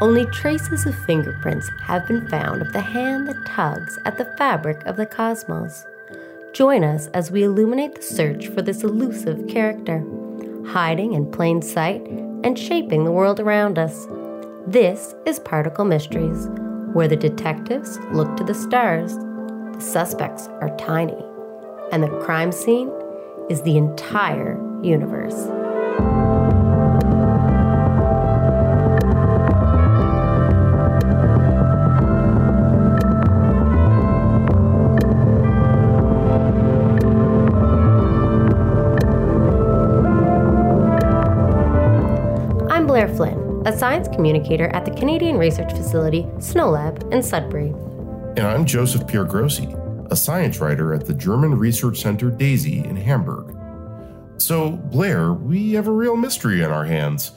Only traces of fingerprints have been found of the hand that tugs at the fabric of the cosmos. Join us as we illuminate the search for this elusive character, hiding in plain sight and shaping the world around us. This is Particle Mysteries, where the detectives look to the stars, the suspects are tiny, and the crime scene is the entire universe. Flynn, a science communicator at the Canadian research facility SNOLAB in Sudbury. And I'm Joseph Piergrossi, a science writer at the German research center DAISY in Hamburg. So, Blair, we have a real mystery on our hands.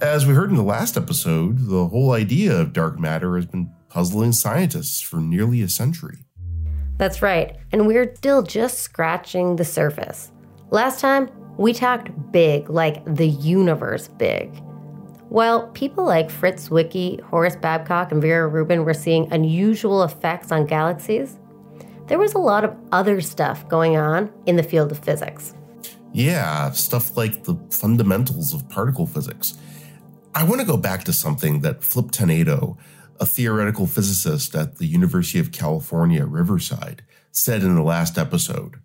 As we heard in the last episode, the whole idea of dark matter has been puzzling scientists for nearly a century. That's right, and we're still just scratching the surface. Last time, we talked big, like the universe big. While people like Fritz Zwicky, Horace Babcock, and Vera Rubin were seeing unusual effects on galaxies, there was a lot of other stuff going on in the field of physics. Yeah, stuff like the fundamentals of particle physics. I want to go back to something that Flip Tanedo, a theoretical physicist at the University of California, Riverside, said in the last episode.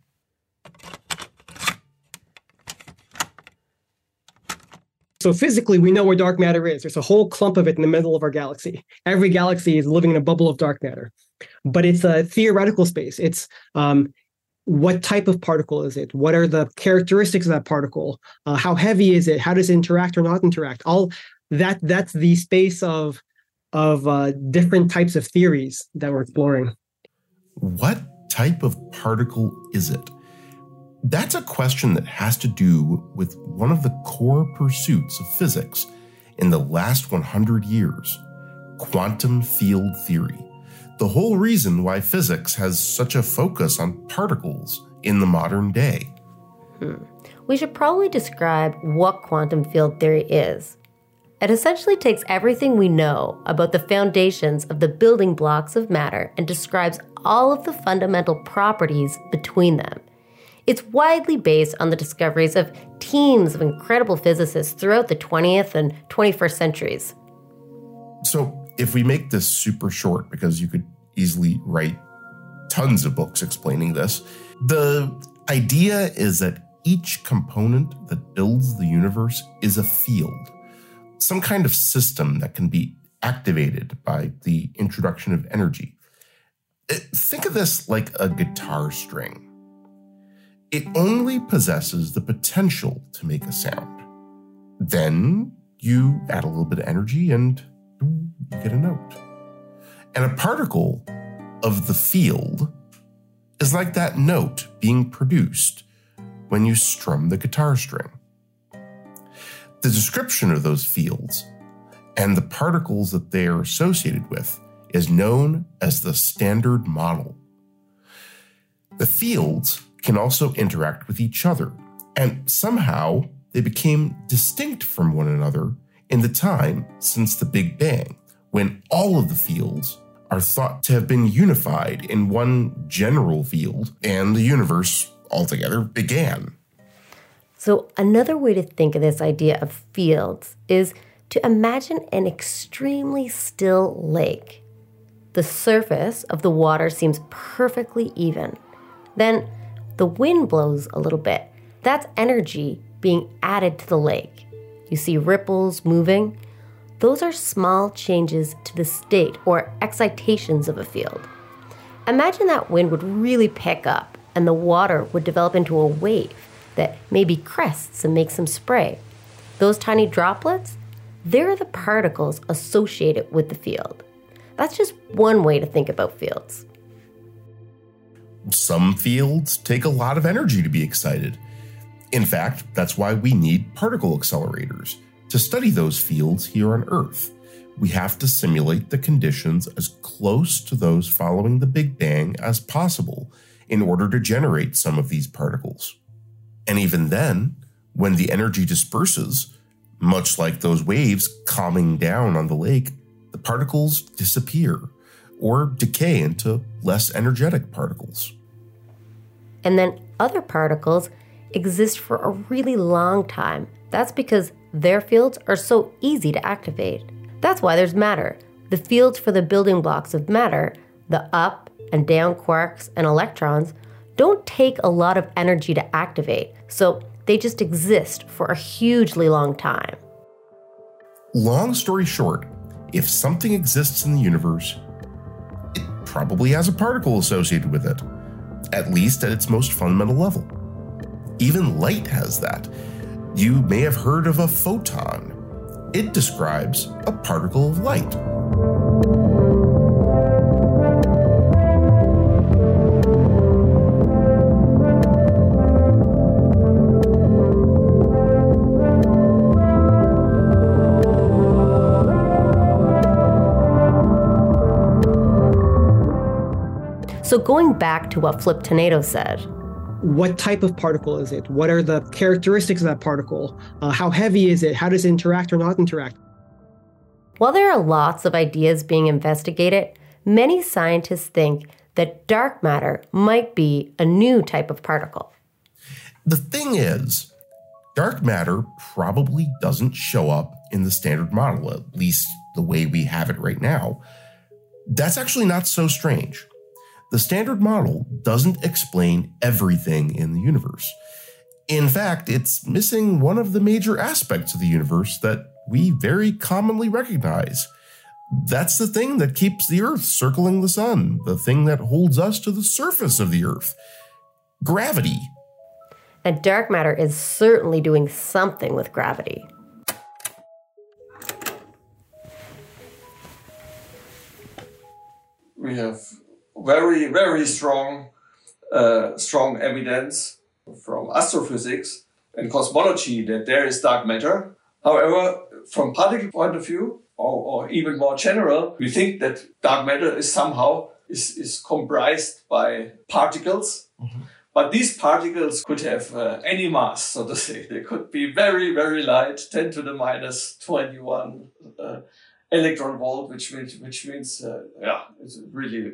So physically, we know where dark matter is. There's a whole clump of it in the middle of our galaxy. Every galaxy is living in a bubble of dark matter. But it's a theoretical space. It's what type of particle is it? What are the characteristics of that particle? How heavy is it? How does it interact or not interact? All that, that's the space of different types of theories that we're exploring. What type of particle is it? That's a question that has to do with one of the core pursuits of physics in the last 100 years, quantum field theory. The whole reason why physics has such a focus on particles in the modern day. We should probably describe what quantum field theory is. It essentially takes everything we know about the foundations of the building blocks of matter and describes all of the fundamental properties between them. It's widely based on the discoveries of teams of incredible physicists throughout the 20th and 21st centuries. So if we make this super short, because you could easily write tons of books explaining this, the idea is that each component that builds the universe is a field, some kind of system that can be activated by the introduction of energy. Think of this like a guitar string. It only possesses the potential to make a sound. Then you add a little bit of energy and you get a note. And a particle of the field is like that note being produced when you strum the guitar string. The description of those fields and the particles that they are associated with is known as the standard model. The fields can also interact with each other, and somehow they became distinct from one another in the time since the Big Bang, when all of the fields are thought to have been unified in one general field, and the universe altogether began. So another way to think of this idea of fields is to imagine an extremely still lake. The surface of the water seems perfectly even. Then the wind blows a little bit. That's energy being added to the lake. You see ripples moving. Those are small changes to the state or excitations of a field. Imagine that wind would really pick up and the water would develop into a wave that maybe crests and makes some spray. Those tiny droplets, they're the particles associated with the field. That's just one way to think about fields. Some fields take a lot of energy to be excited. In fact, that's why we need particle accelerators to study those fields here on Earth. we have to simulate the conditions as close to those following the Big Bang as possible in order to generate some of these particles. And even then, when the energy disperses, much like those waves calming down on the lake, the particles disappear or decay into less energetic particles. And then other particles exist for a really long time. That's because their fields are so easy to activate. That's why there's matter. The fields for the building blocks of matter, the up and down quarks and electrons, don't take a lot of energy to activate, so they just exist for a hugely long time. Long story short, if something exists in the universe, it probably has a particle associated with it, at least at its most fundamental level. Even light has that. You may have heard of a photon. It describes a particle of light. So going back to what Flip Tanedo said. What type of particle is it? What are the characteristics of that particle? How heavy is it? How does it interact or not interact? While there are lots of ideas being investigated, many scientists think that dark matter might be a new type of particle. The thing is, dark matter probably doesn't show up in the standard model, at least the way we have it right now. That's actually not so strange. The standard model doesn't explain everything in the universe. In fact, it's missing one of the major aspects of the universe that we very commonly recognize. That's the thing that keeps the Earth circling the sun, the thing that holds us to the surface of the Earth. Gravity. And dark matter is certainly doing something with gravity. We have very, very strong evidence from astrophysics and cosmology that there is dark matter. However, from particle point of view, or even more general, we think that dark matter is somehow is comprised by particles. Mm-hmm. But these particles could have any mass, so to say. They could be very, very light, 10 to the minus 21 electron volt, which means it's really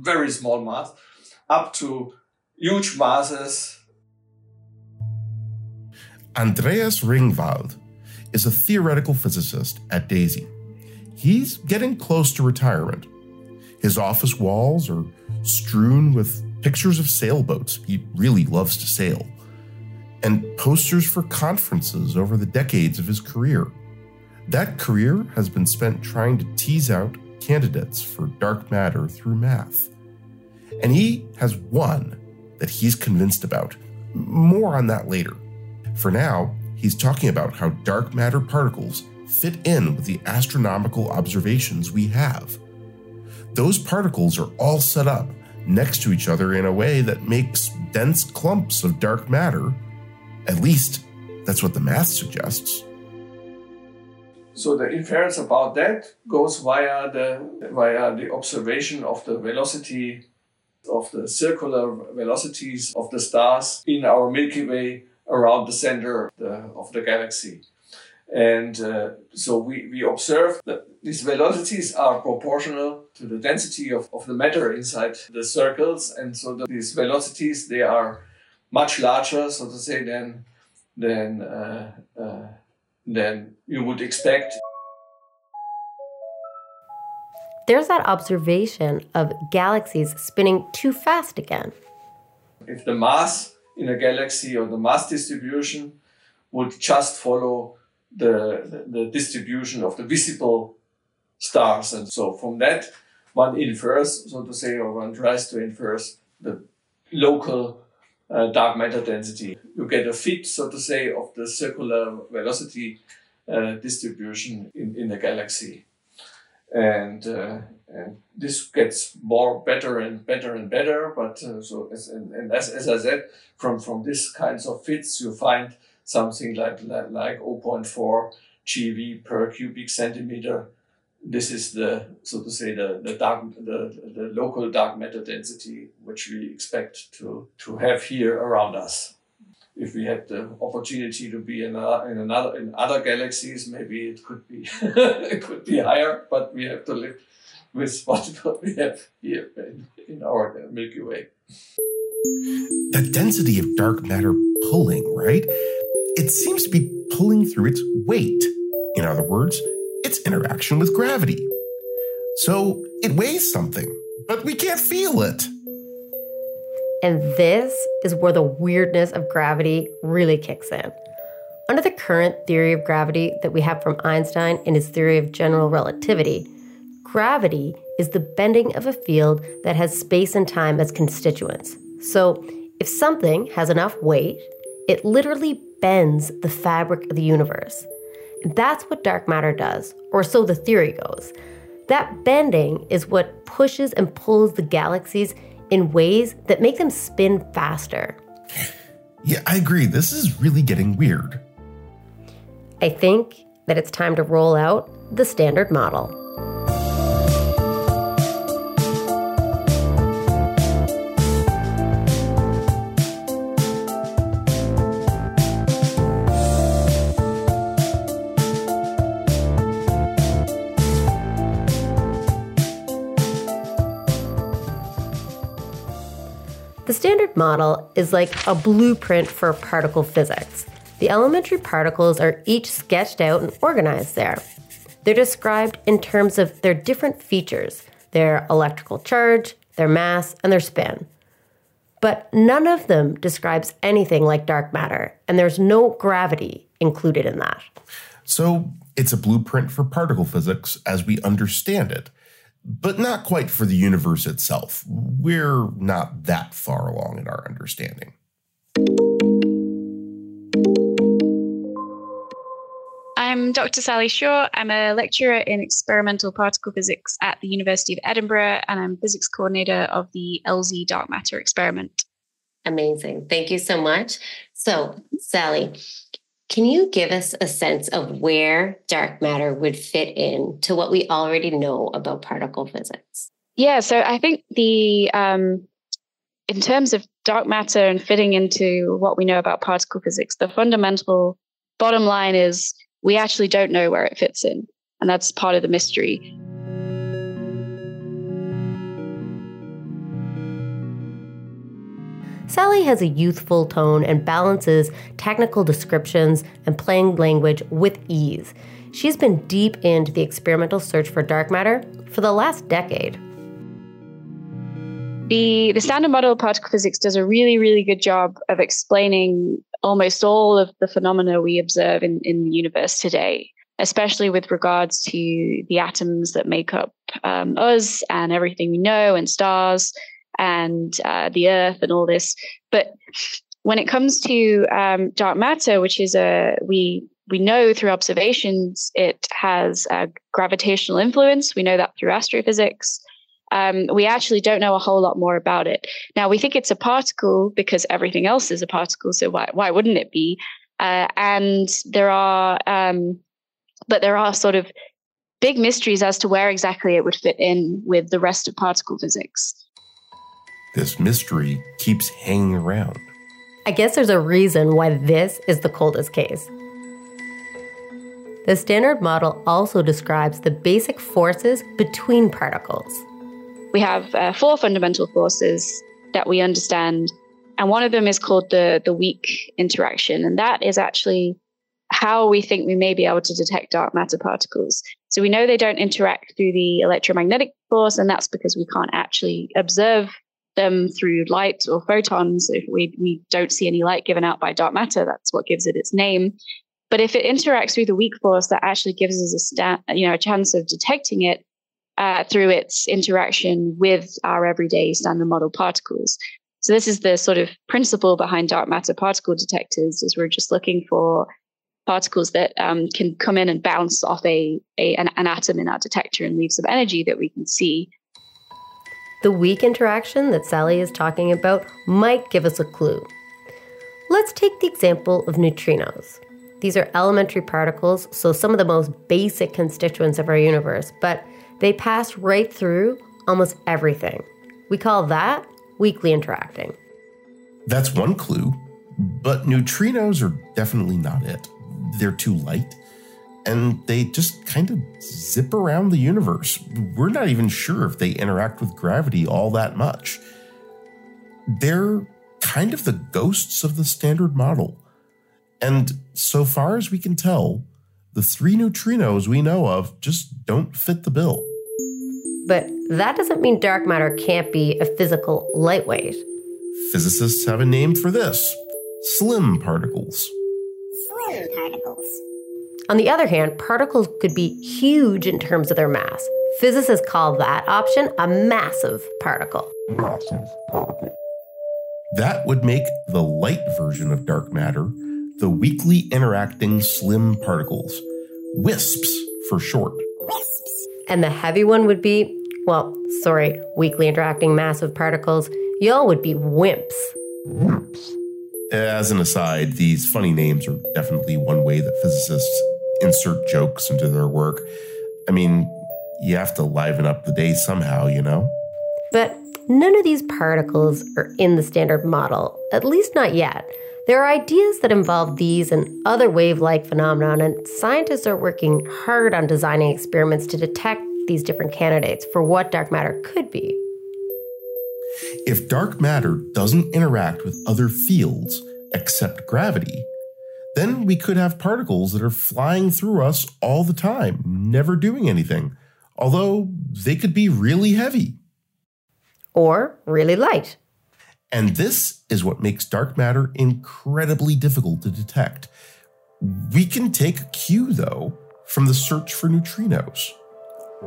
very small mass, up to huge masses. Andreas Ringwald is a theoretical physicist at DAISY. He's getting close to retirement. His office walls are strewn with pictures of sailboats. He really loves to sail. And posters for conferences over the decades of his career. That career has been spent trying to tease out candidates for dark matter through math. And he has one that he's convinced about. More on that later. For now, he's talking about how dark matter particles fit in with the astronomical observations we have. Those particles are all set up next to each other in a way that makes dense clumps of dark matter. At least, that's what the math suggests. So the inference about that goes via the observation of the velocity, of the circular velocities of the stars in our Milky Way around the center of the galaxy. And so we observe that these velocities are proportional to the density of the matter inside the circles. And so these velocities, they are much larger, so to say, than you would expect. There's that observation of galaxies spinning too fast again. If the mass in a galaxy or the mass distribution would just follow the distribution of the visible stars. And so from that, one infers, so to say, or one tries to infer the local dark matter density. You get a fit, so to say, of the circular velocity distribution in the galaxy. And this gets better and better. But as I said, from these kinds of fits, you find something like 0.4 GeV per cubic centimeter This is the, so to say, the local dark matter density which we expect to have here around us. If we had the opportunity to be in other galaxies, maybe it could be it could be higher. But we have to live with what we have here in our Milky Way. The density of dark matter pulling, right? It seems to be pulling through its weight. In other words, its interaction with gravity. So it weighs something, but we can't feel it. And this is where the weirdness of gravity really kicks in. Under the current theory of gravity that we have from Einstein and his theory of general relativity, gravity is the bending of a field that has space and time as constituents. So if something has enough weight, it literally bends the fabric of the universe. That's what dark matter does, or so the theory goes. That bending is what pushes and pulls the galaxies in ways that make them spin faster. Yeah, I agree. This is really getting weird. I think that it's time to roll out the standard model. The standard model is like a blueprint for particle physics. The elementary particles are each sketched out and organized there. They're described in terms of their different features, their electrical charge, their mass, and their spin. But none of them describes anything like dark matter, and there's no gravity included in that. So it's a blueprint for particle physics as we understand it. But not quite for the universe itself. We're not that far along in our understanding. I'm Dr. Sally Shaw. I'm a lecturer in experimental particle physics at the University of Edinburgh, and I'm physics coordinator of the LZ Dark Matter Experiment. Amazing. Thank you so much. So, Sally, can you give us a sense of where dark matter would fit in to what we already know about particle physics? Yeah, so I think the in terms of dark matter and fitting into what we know about particle physics, the fundamental bottom line is we actually don't know where it fits in, and that's part of the mystery. Sally has a youthful tone and balances technical descriptions and plain language with ease. She's been deep into the experimental search for dark matter for the last decade. The standard model of particle physics does a really, really good job of explaining almost all of the phenomena we observe in the universe today, especially with regards to the atoms that make up us and everything we know and stars and the Earth and all this. But when it comes to dark matter, which is we know through observations, it has a gravitational influence. We know that through astrophysics. We actually don't know a whole lot more about it. Now, we think it's a particle because everything else is a particle, so why wouldn't it be? And there are, but there are sort of big mysteries as to where exactly it would fit in with the rest of particle physics. This mystery keeps hanging around. I guess there's a reason why this is the coldest case. The standard model also describes the basic forces between particles. We have four fundamental forces that we understand, and one of them is called the weak interaction, and that is actually how we think we may be able to detect dark matter particles. So we know they don't interact through the electromagnetic force, and that's because we can't actually observe them through light or photons. If we don't see any light given out by dark matter, that's what gives it its name. But if it interacts through the weak force, that actually gives us a chance of detecting it through its interaction with our everyday standard model particles. So this is the sort of principle behind dark matter particle detectors, is we're just looking for particles that can come in and bounce off an atom in our detector and leave some energy that we can see. The weak interaction that Sally is talking about might give us a clue. Let's take the example of neutrinos. These are elementary particles, so some of the most basic constituents of our universe, but they pass right through almost everything. We call that weakly interacting. That's one clue, but neutrinos are definitely not it. They're too light, and they just kind of zip around the universe. We're not even sure if they interact with gravity all that much. They're kind of the ghosts of the Standard Model. And so far as we can tell, the three neutrinos we know of just don't fit the bill. But that doesn't mean dark matter can't be a physical lightweight. Physicists have a name for this: slim particles. Slim particles. On the other hand, particles could be huge in terms of their mass. Physicists call that option a massive particle. Massive particle. That would make the light version of dark matter the weakly interacting slim particles, WISPs for short. WISPs. And the heavy one would be, weakly interacting massive particles. Y'all would be WIMPs. WIMPs. As an aside, these funny names are definitely one way that physicists insert jokes into their work. I mean, you have to liven up the day somehow, you know? But none of these particles are in the Standard Model, at least not yet. There are ideas that involve these and other wave-like phenomena, and scientists are working hard on designing experiments to detect these different candidates for what dark matter could be. If dark matter doesn't interact with other fields except gravity, then we could have particles that are flying through us all the time, never doing anything, although they could be really heavy. Or really light. And this is what makes dark matter incredibly difficult to detect. We can take a cue, though, from the search for neutrinos.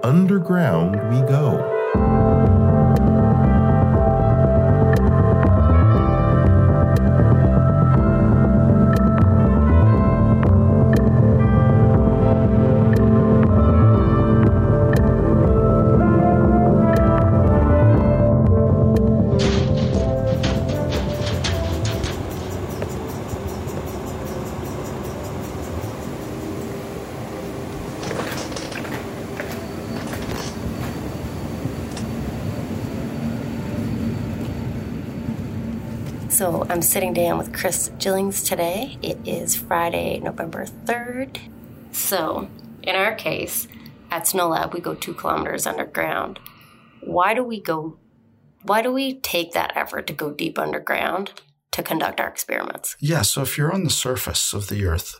Underground we go. So I'm sitting down with Chris Gillings today. It is Friday, November 3rd. So in our case, at SNOLAB, we go 2 kilometers underground. Why do we take that effort to go deep underground to conduct our experiments? Yeah, so if you're on the surface of the Earth,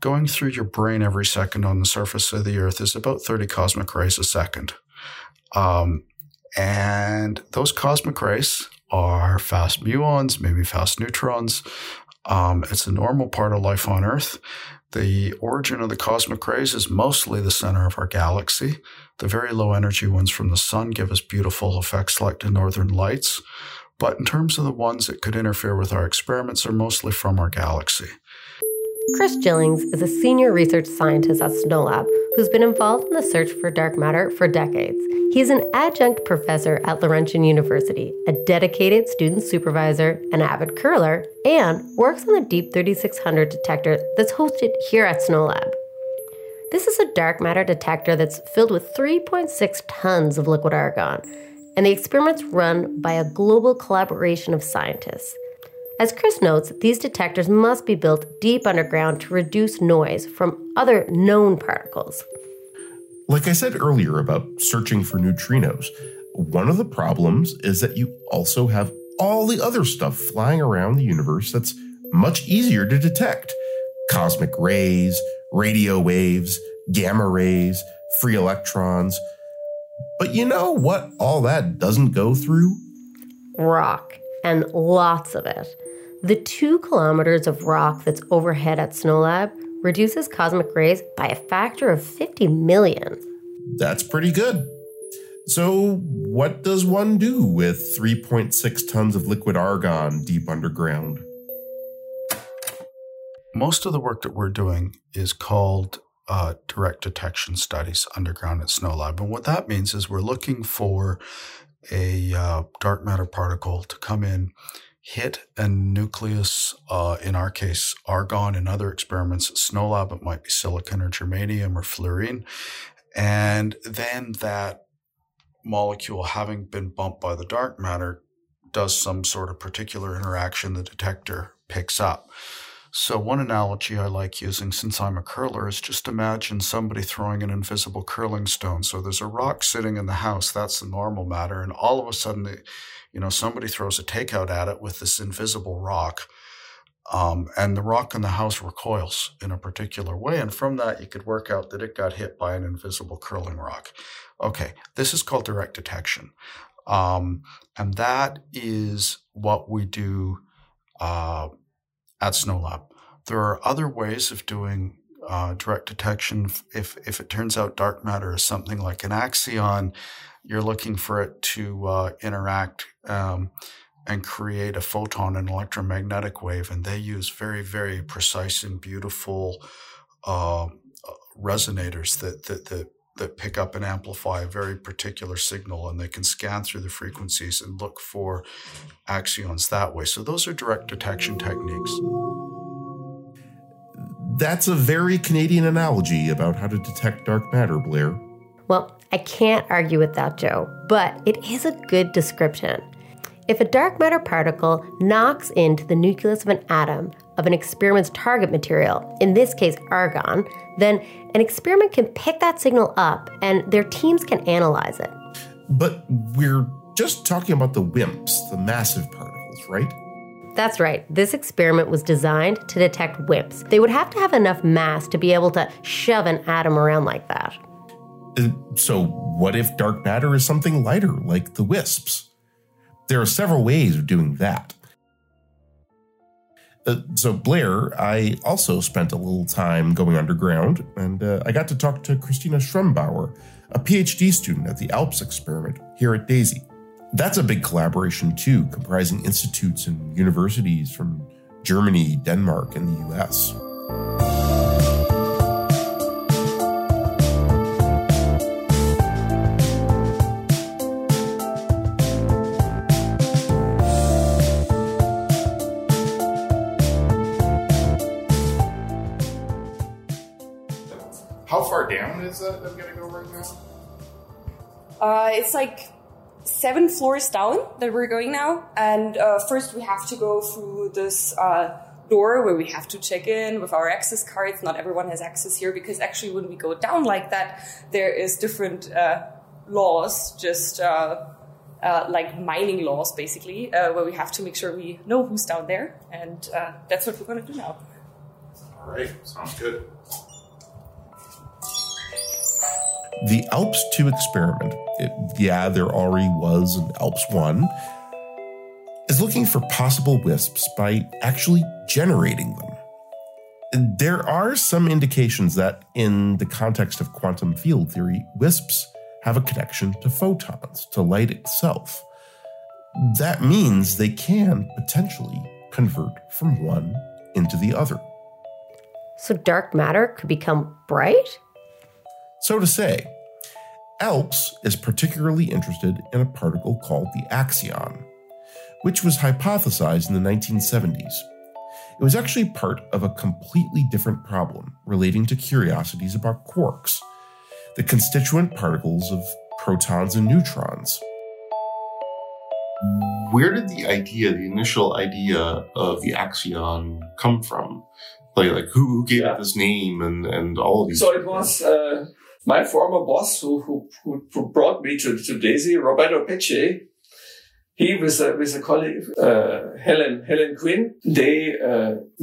going through your brain every second on the surface of the Earth is about 30 cosmic rays a second. And those cosmic rays are fast muons, maybe fast neutrons. It's a normal part of life on Earth. The origin of the cosmic rays is mostly the center of our galaxy. The very low energy ones from the sun give us beautiful effects like the northern lights. But in terms of the ones that could interfere with our experiments, they're mostly from our galaxy. Chris Gillings is a senior research scientist at SNOLAB who's been involved in the search for dark matter for decades. He's an adjunct professor at Laurentian University, a dedicated student supervisor, an avid curler, and works on the DEAP-3600 detector that's hosted here at SNOLAB. This is a dark matter detector that's filled with 3.6 tons of liquid argon, and the experiment's run by a global collaboration of scientists. As Chris notes, these detectors must be built deep underground to reduce noise from other known particles. Like I said earlier about searching for neutrinos, one of the problems is that you also have all the other stuff flying around the universe that's much easier to detect. Cosmic rays, radio waves, gamma rays, free electrons. But you know what all that doesn't go through? Rock, and lots of it. The 2 kilometers of rock that's overhead at SNOLAB reduces cosmic rays by a factor of 50 million. That's pretty good. So what does one do with 3.6 tons of liquid argon deep underground? Most of the work that we're doing is called direct detection studies underground at SNOLAB. And what that means is we're looking for a dark matter particle to come in, hit a nucleus, in our case, argon. In other experiments at SNOLAB, it might be silicon or germanium or fluorine. And then that molecule, having been bumped by the dark matter, does some sort of particular interaction the detector picks up. So one analogy I like using, since I'm a curler, is just imagine somebody throwing an invisible curling stone. So there's a rock sitting in the house. That's the normal matter. And all of a sudden, you know, somebody throws a takeout at it with this invisible rock. And the rock in the house recoils in a particular way. And from that, you could work out that it got hit by an invisible curling rock. Okay, this is called direct detection. And that is what we do at SNOLAB. There are other ways of doing direct detection. If it turns out dark matter is something like an axion, you're looking for it to interact and create a photon and electromagnetic wave. And they use very, very precise and beautiful resonators that pick up and amplify a very particular signal, and they can scan through the frequencies and look for axions that way. So those are direct detection techniques. That's a very Canadian analogy about how to detect dark matter, Blair. Well, I can't argue with that, Joe, but it is a good description. If a dark matter particle knocks into the nucleus of an atom of an experiment's target material, in this case argon, then an experiment can pick that signal up and their teams can analyze it. But we're just talking about the WIMPs, the massive particles, right? That's right. This experiment was designed to detect WIMPs. They would have to have enough mass to be able to shove an atom around like that. So what if dark matter is something lighter, like the WISPs? There are several ways of doing that. So Blair, I also spent a little time going underground, and I got to talk to Kristina Schrembauer, a PhD student at the ALPS experiment here at DAISY. That's a big collaboration too, comprising institutes and universities from Germany, Denmark, and the US. That I'm gonna go right now? It's like 7 floors down that we're going now, and first we have to go through this door where we have to check in with our access cards. Not everyone has access here, because actually when we go down like that, there is different laws, just like mining laws basically, where we have to make sure we know who's down there, and that's what we're gonna do now. All right, sounds good. The ALPS II experiment, there already was an ALPS I, is looking for possible WISPs by actually generating them. And there are some indications that, in the context of quantum field theory, WISPs have a connection to photons, to light itself. That means they can potentially convert from one into the other. So dark matter could become bright? So to say, ALPS is particularly interested in a particle called the axion, which was hypothesized in the 1970s. It was actually part of a completely different problem relating to curiosities about quarks, the constituent particles of protons and neutrons. Where did the initial idea of the axion come from? Like who gave it this name and all of these? So it was... my former boss, who brought me to DAISY, Roberto Pecce, he with a colleague, Helen Quinn, they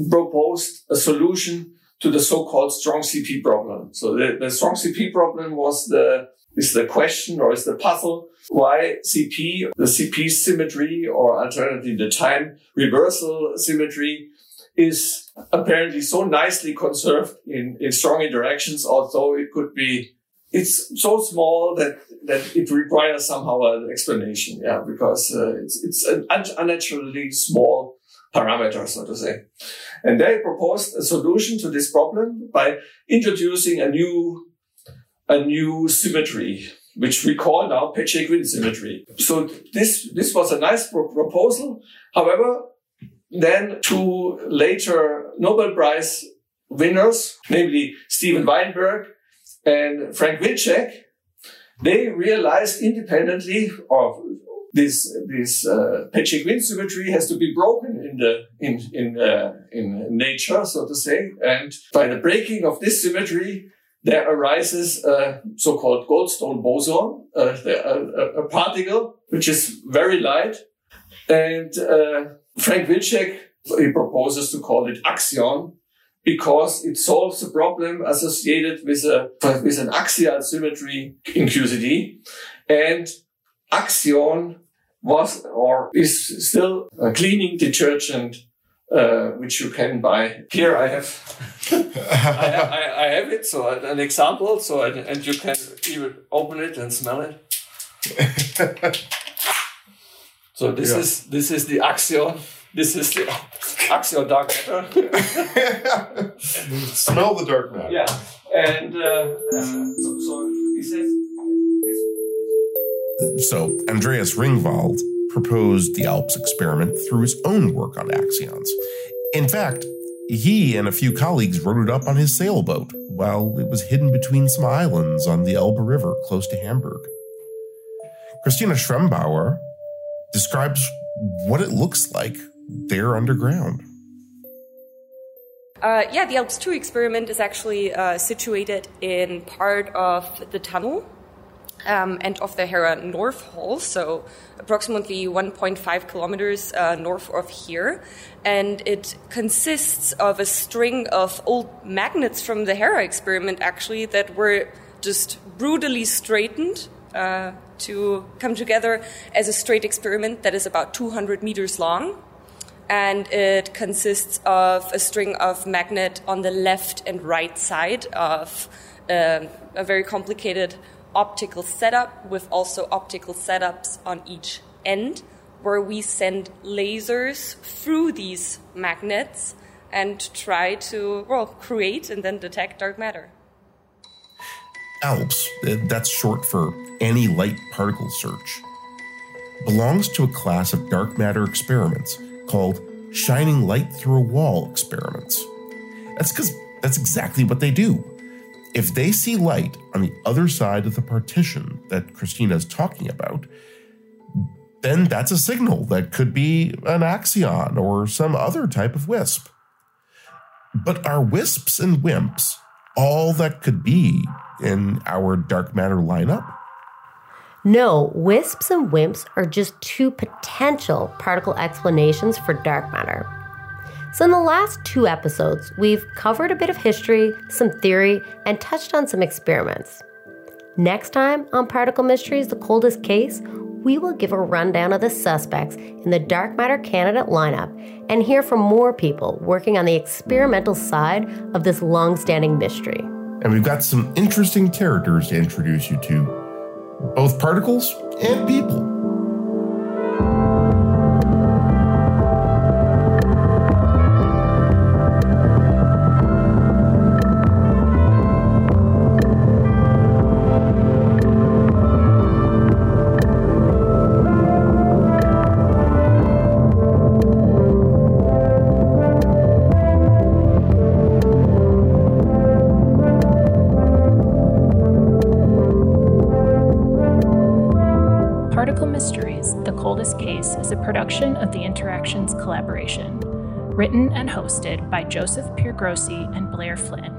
proposed a solution to the so-called strong CP problem. So the strong CP problem was the question, or is the puzzle, why the CP symmetry, or alternatively the time reversal symmetry, is apparently so nicely conserved in strong interactions, although it's so small that it requires somehow an explanation, because it's an unnaturally small parameter, so to say. And they proposed a solution to this problem by introducing a new symmetry, which we call now Peccei-Quinn symmetry. So this was a nice proposal. However, then to later Nobel Prize winners, namely Steven Weinberg and Frank Wilczek. They realized independently of this Peccei-Quinn symmetry has to be broken in nature, so to say. And by the breaking of this symmetry, there arises a so-called Goldstone boson, a particle which is very light. And Frank Wilczek, he proposes to call it axion, because it solves the problem associated with an axial symmetry in QCD. And axion was or is still a cleaning detergent, which you can buy. Here I have, I have it. So an example. So and you can even open it and smell it. So this is the axion. This is the axion dark matter. Smell the dark matter. Yeah, and so he says. So Andreas Ringwald proposed the ALPS experiment through his own work on axions. In fact, he and a few colleagues wrote it up on his sailboat while it was hidden between some islands on the Elbe River close to Hamburg. Kristina Schrembauer describes what it looks like there underground. The ALPS II experiment is actually situated in part of the tunnel and of the Hera North Hall, so approximately 1.5 kilometers north of here. And it consists of a string of old magnets from the Hera experiment, actually, that were just brutally straightened to come together as a straight experiment that is about 200 meters long. And it consists of a string of magnet on the left and right side of a very complicated optical setup with also optical setups on each end, where we send lasers through these magnets and try to, create and then detect dark matter. ALPS, that's short for Any Light Particle Search, belongs to a class of dark matter experiments called shining light through a wall experiments. That's because that's exactly what they do. If they see light on the other side of the partition that Kristina's talking about, then that's a signal that could be an axion or some other type of wisp. But are wisps and wimps all that could be in our dark matter lineup? No, wisps and wimps are just two potential particle explanations for dark matter. So in the last two episodes, we've covered a bit of history, some theory, and touched on some experiments. Next time on Particle Mysteries, The Coldest Case, we will give a rundown of the suspects in the dark matter candidate lineup and hear from more people working on the experimental side of this long-standing mystery. And we've got some interesting characters to introduce you to, both particles and people. Collaboration, written and hosted by Joseph Piergrossi and Blair Flynn,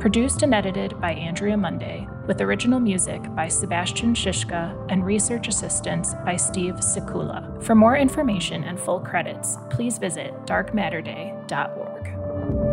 produced and edited by Andrea Munday, with original music by Sebastian Shishka and research assistance by Steve Sikula. For more information and full credits, please visit darkmatterday.org.